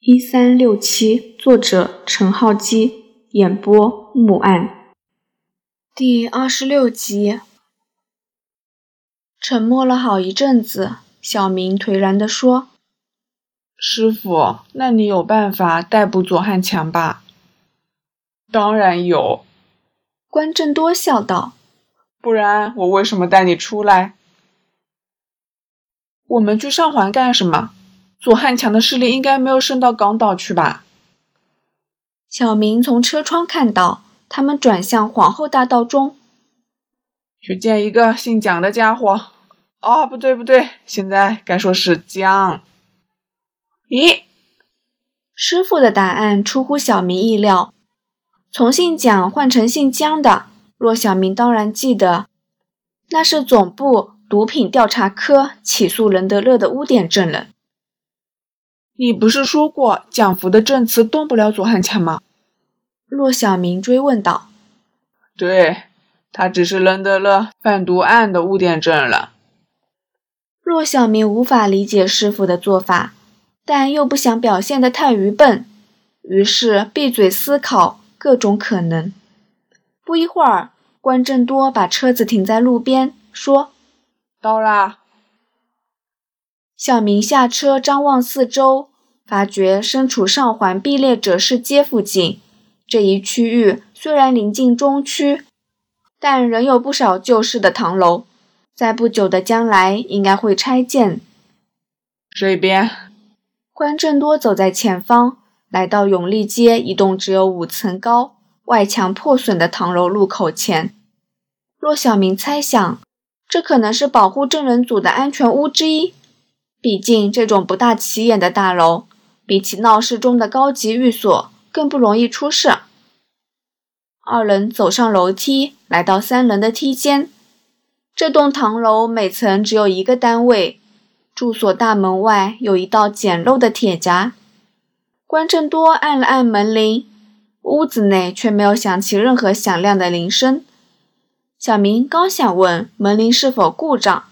1367，作者陈浩基，演播木岸。第26集。沉默了好一阵子，小明颓然地说：“师傅，那你有办法逮捕左汉强吧？”“当然有。”关正多笑道，“不然我为什么带你出来？”“我们去上环干什么？左汉强的势力应该没有渗到港岛去吧？”小明从车窗看到他们转向皇后大道中，去见一个姓蒋的家伙。不对，现在该说是江。咦，师傅的答案出乎小明意料。从姓蒋换成姓江的，若小明当然记得，那是总部毒品调查科起诉任德乐的污点证人。你不是说过蒋福的证词动不了左汉强吗？骆小明追问道。对，他只是任德乐贩毒案的污点证人。骆小明无法理解师傅的做法，但又不想表现得太愚笨，于是闭嘴思考各种可能。不一会儿，关正多把车子停在路边，说：“到啦。”小明下车张望四周，发觉身处上环毕列者市街附近，这一区域虽然临近中区，但仍有不少旧式的唐楼，在不久的将来应该会拆建。这边，关正多走在前方，来到永利街一栋只有5层高、外墙破损的唐楼路口前。骆小明猜想，这可能是保护证人组的安全屋之一。毕竟这种不大起眼的大楼，比起闹市中的高级寓所更不容易出事。二人走上楼梯，来到3人的梯间。这栋唐楼每层只有一个单位，住所大门外有一道简陋的铁闸。关正多按了按门铃，屋子内却没有响起任何响亮的铃声。小明刚想问门铃是否故障，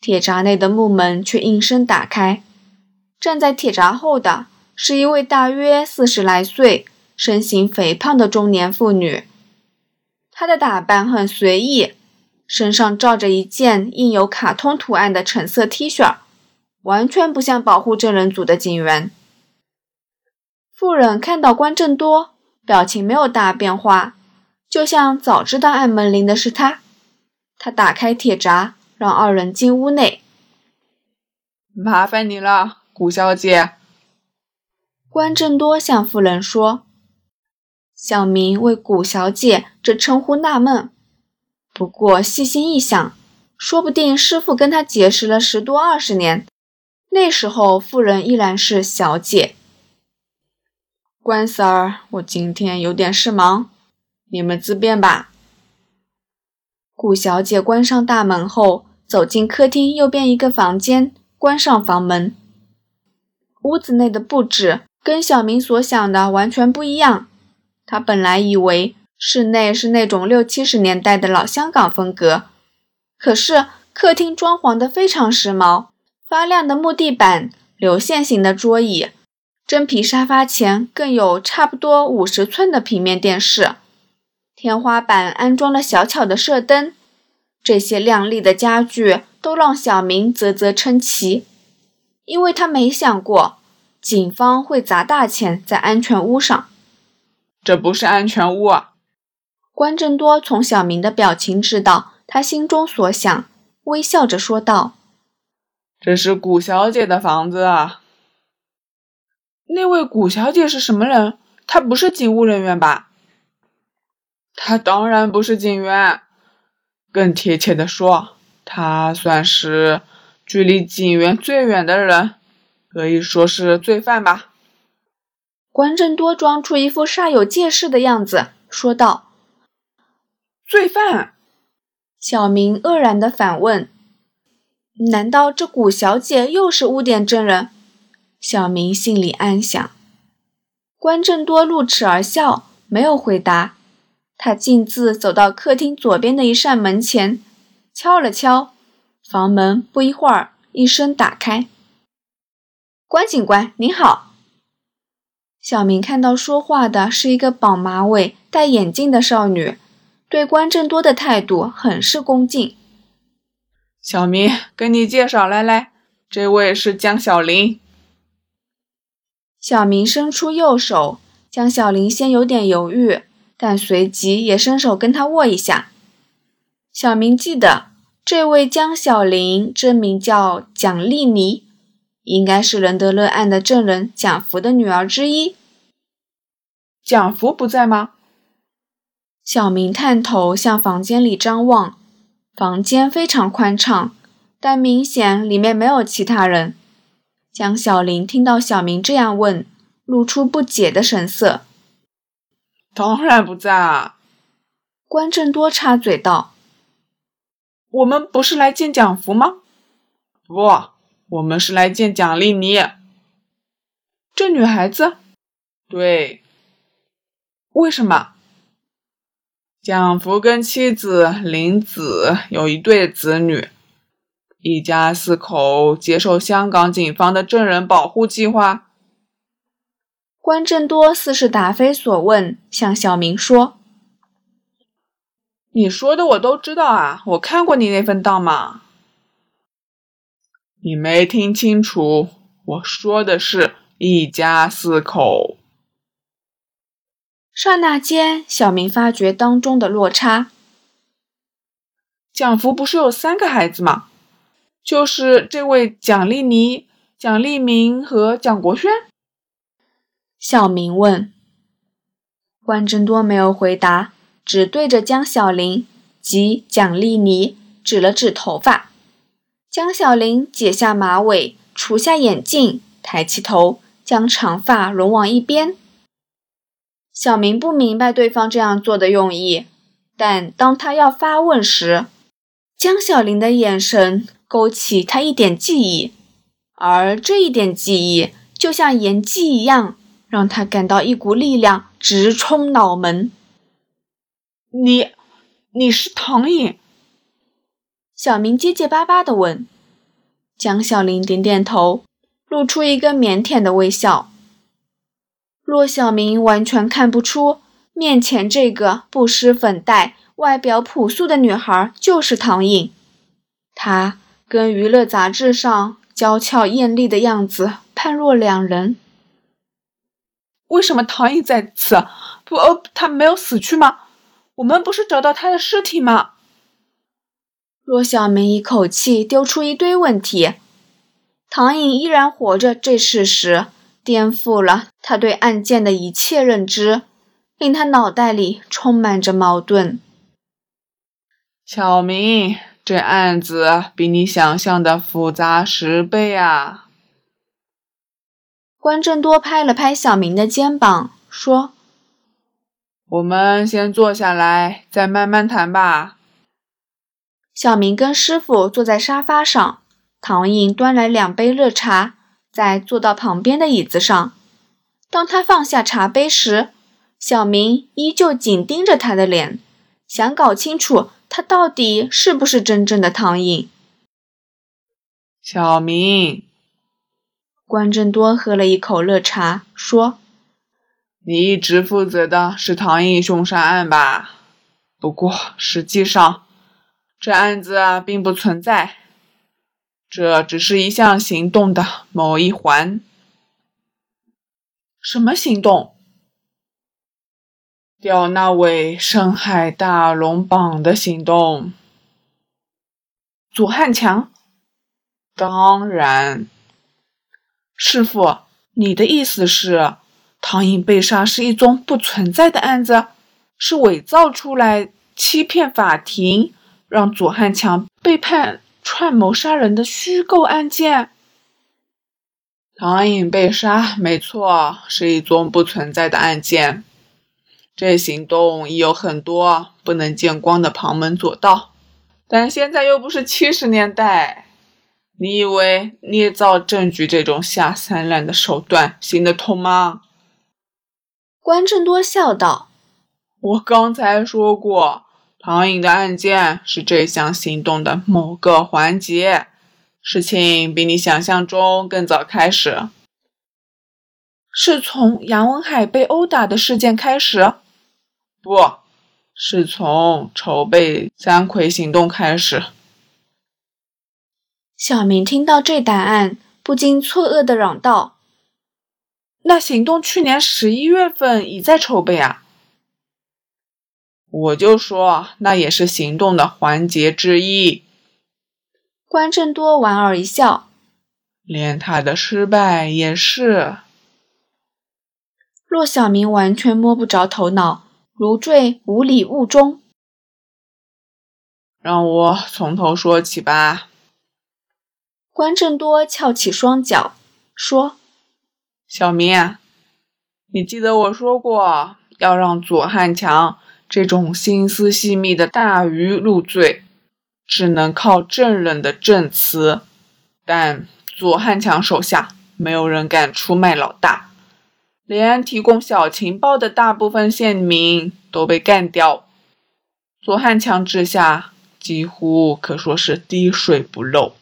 铁闸内的木门却应声打开，站在铁闸后的是一位大约40来岁、身形肥胖的中年妇女。她的打扮很随意，身上罩着一件印有卡通图案的橙色 T 恤，完全不像保护证人组的警员。妇人看到关正多，表情没有大变化，就像早知道按门铃的是他。她打开铁闸，让2人进屋内。麻烦你了，谷小姐。关正多向妇人说。小明为谷小姐这称呼纳闷，不过细心一想，说不定师傅跟他结识了10多20年，那时候妇人依然是小姐。关Sir，我今天有点事忙，你们自便吧。谷小姐关上大门后，走进客厅右边一个房间，关上房门。屋子内的布置跟小明所想的完全不一样。他本来以为室内是那种60、70年代的老香港风格，可是客厅装潢得非常时髦，发亮的木地板，流线型的桌椅，真皮沙发前更有差不多50寸的平面电视，天花板安装了小巧的射灯。这些亮丽的家具都让小明啧啧称奇，因为他没想过警方会砸大钱在安全屋上。这不是安全屋啊！关正多从小明的表情知道他心中所想，微笑着说道：“这是谷小姐的房子啊。”那位谷小姐是什么人？她不是警务人员吧？她当然不是警员，更贴切地说，她算是距离警员最远的人，可以说是罪犯吧。关正多装出一副煞有介事的样子，说道：“罪犯？”小明愕然地反问：“难道这谷小姐又是污点证人？”小明心里暗想。关正多露齿而笑，没有回答。他径自走到客厅左边的一扇门前，敲了敲房门，不一会儿，一声打开。“关警官，您好。”小明看到说话的是一个绑马尾戴眼镜的少女，对关正多的态度很是恭敬。小明，跟你介绍，来来，这位是江小林。小明伸出右手，江小林先有点犹豫，但随即也伸手跟他握一下。小明记得这位江小林真名叫蒋丽妮，应该是仁德乐案的证人蒋福的女儿之一。蒋福不在吗？小明探头向房间里张望，房间非常宽敞，但明显里面没有其他人。江小林听到小明这样问，露出不解的神色。当然不在啊。关正多插嘴道，我们不是来见蒋福吗？不，我们是来见蒋丽妮。这女孩子？对。为什么？蒋福跟妻子林子有一对子女，一家四口接受香港警方的证人保护计划。关正多似是答非所问，向小明说，你说的我都知道啊，我看过你那份档嘛。你没听清楚，我说的是一家四口。刹那间，小明发觉当中的落差。蒋福不是有3个孩子吗？就是这位蒋丽妮、蒋丽明和蒋国轩？小明问。关正多没有回答，只对着江小林及蒋丽妮指了指头发。江小林解下马尾，除下眼镜，抬起头，将长发拢往一边。小明不明白对方这样做的用意，但当他要发问时，江小林的眼神勾起他一点记忆，而这一点记忆就像盐剂一样，让他感到一股力量直冲脑门。你是唐颖？小明结结巴巴地问。江小林点点头，露出一个腼腆的微笑。若小明完全看不出面前这个不施粉黛、外表朴素的女孩就是唐颖，她跟娱乐杂志上娇俏艳丽的样子判若两人。为什么唐颖在此？她没有死去吗？我们不是找到他的尸体吗？若小明一口气丢出一堆问题，唐颖依然活着这事实颠覆了他对案件的一切认知，令他脑袋里充满着矛盾。小明，这案子比你想象的复杂10倍啊！关正多拍了拍小明的肩膀，说，我们先坐下来，再慢慢谈吧。小明跟师傅坐在沙发上，唐颖端来2杯热茶，再坐到旁边的椅子上。当他放下茶杯时，小明依旧紧盯着他的脸，想搞清楚他到底是不是真正的唐颖。小明，关正多喝了一口热茶，说，你一直负责的是唐颖凶杀案吧？不过实际上这案子并不存在，这只是一项行动的某一环。什么行动？钓那位深海大龙蚌的行动。左汉强？当然。师傅，你的意思是唐颖被杀是一宗不存在的案子，是伪造出来欺骗法庭，让左汉强被判串谋杀人的虚构案件？唐颖被杀，没错，是一宗不存在的案件。这行动已有很多不能见光的旁门左道，但现在又不是70年代。你以为捏造证据这种下三滥的手段行得通吗？关正多笑道，我刚才说过，唐颖的案件是这项行动的某个环节，事情比你想象中更早开始。是从杨文海被殴打的事件开始？不，是从筹备三魁行动开始。小明听到这答案，不禁错愕地嚷道：那行动去年11月份已在筹备啊。我就说，那也是行动的环节之一。关正多莞尔一笑，连他的失败也是。骆小明完全摸不着头脑，如坠无里雾中。让我从头说起吧。关正多翘起双脚，说：小明，你记得我说过，要让左汉强这种心思细密的大鱼入罪，只能靠证人的证词。但左汉强手下没有人敢出卖老大，连提供小情报的大部分县民都被干掉。左汉强之下，几乎可说是滴水不漏。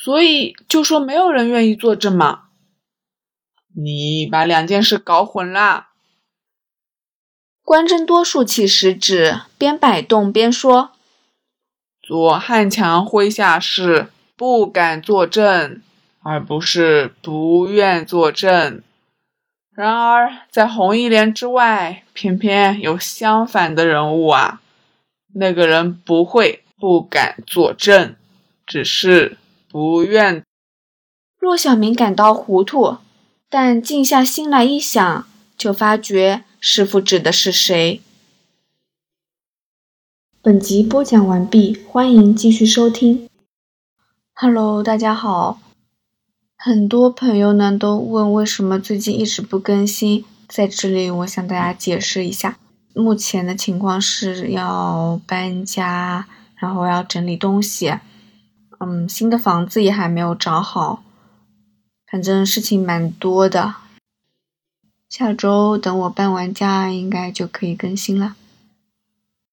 所以就说没有人愿意作证嘛。你把两件事搞混啦。关正多竖起食指，边摆动边说：左汉强麾下是不敢作证，而不是不愿作证。然而在红一连之外，偏偏有相反的人物啊。那个人不会不敢作证，只是不愿。骆小明感到糊涂，但静下心来一想，就发觉师傅指的是谁。本集播讲完毕，欢迎继续收听。Hello， 大家好。很多朋友呢都问为什么最近一直不更新，在这里我向大家解释一下，目前的情况是要搬家，然后要整理东西，新的房子也还没有找好。反正事情蛮多的，下周等我搬完家应该就可以更新了。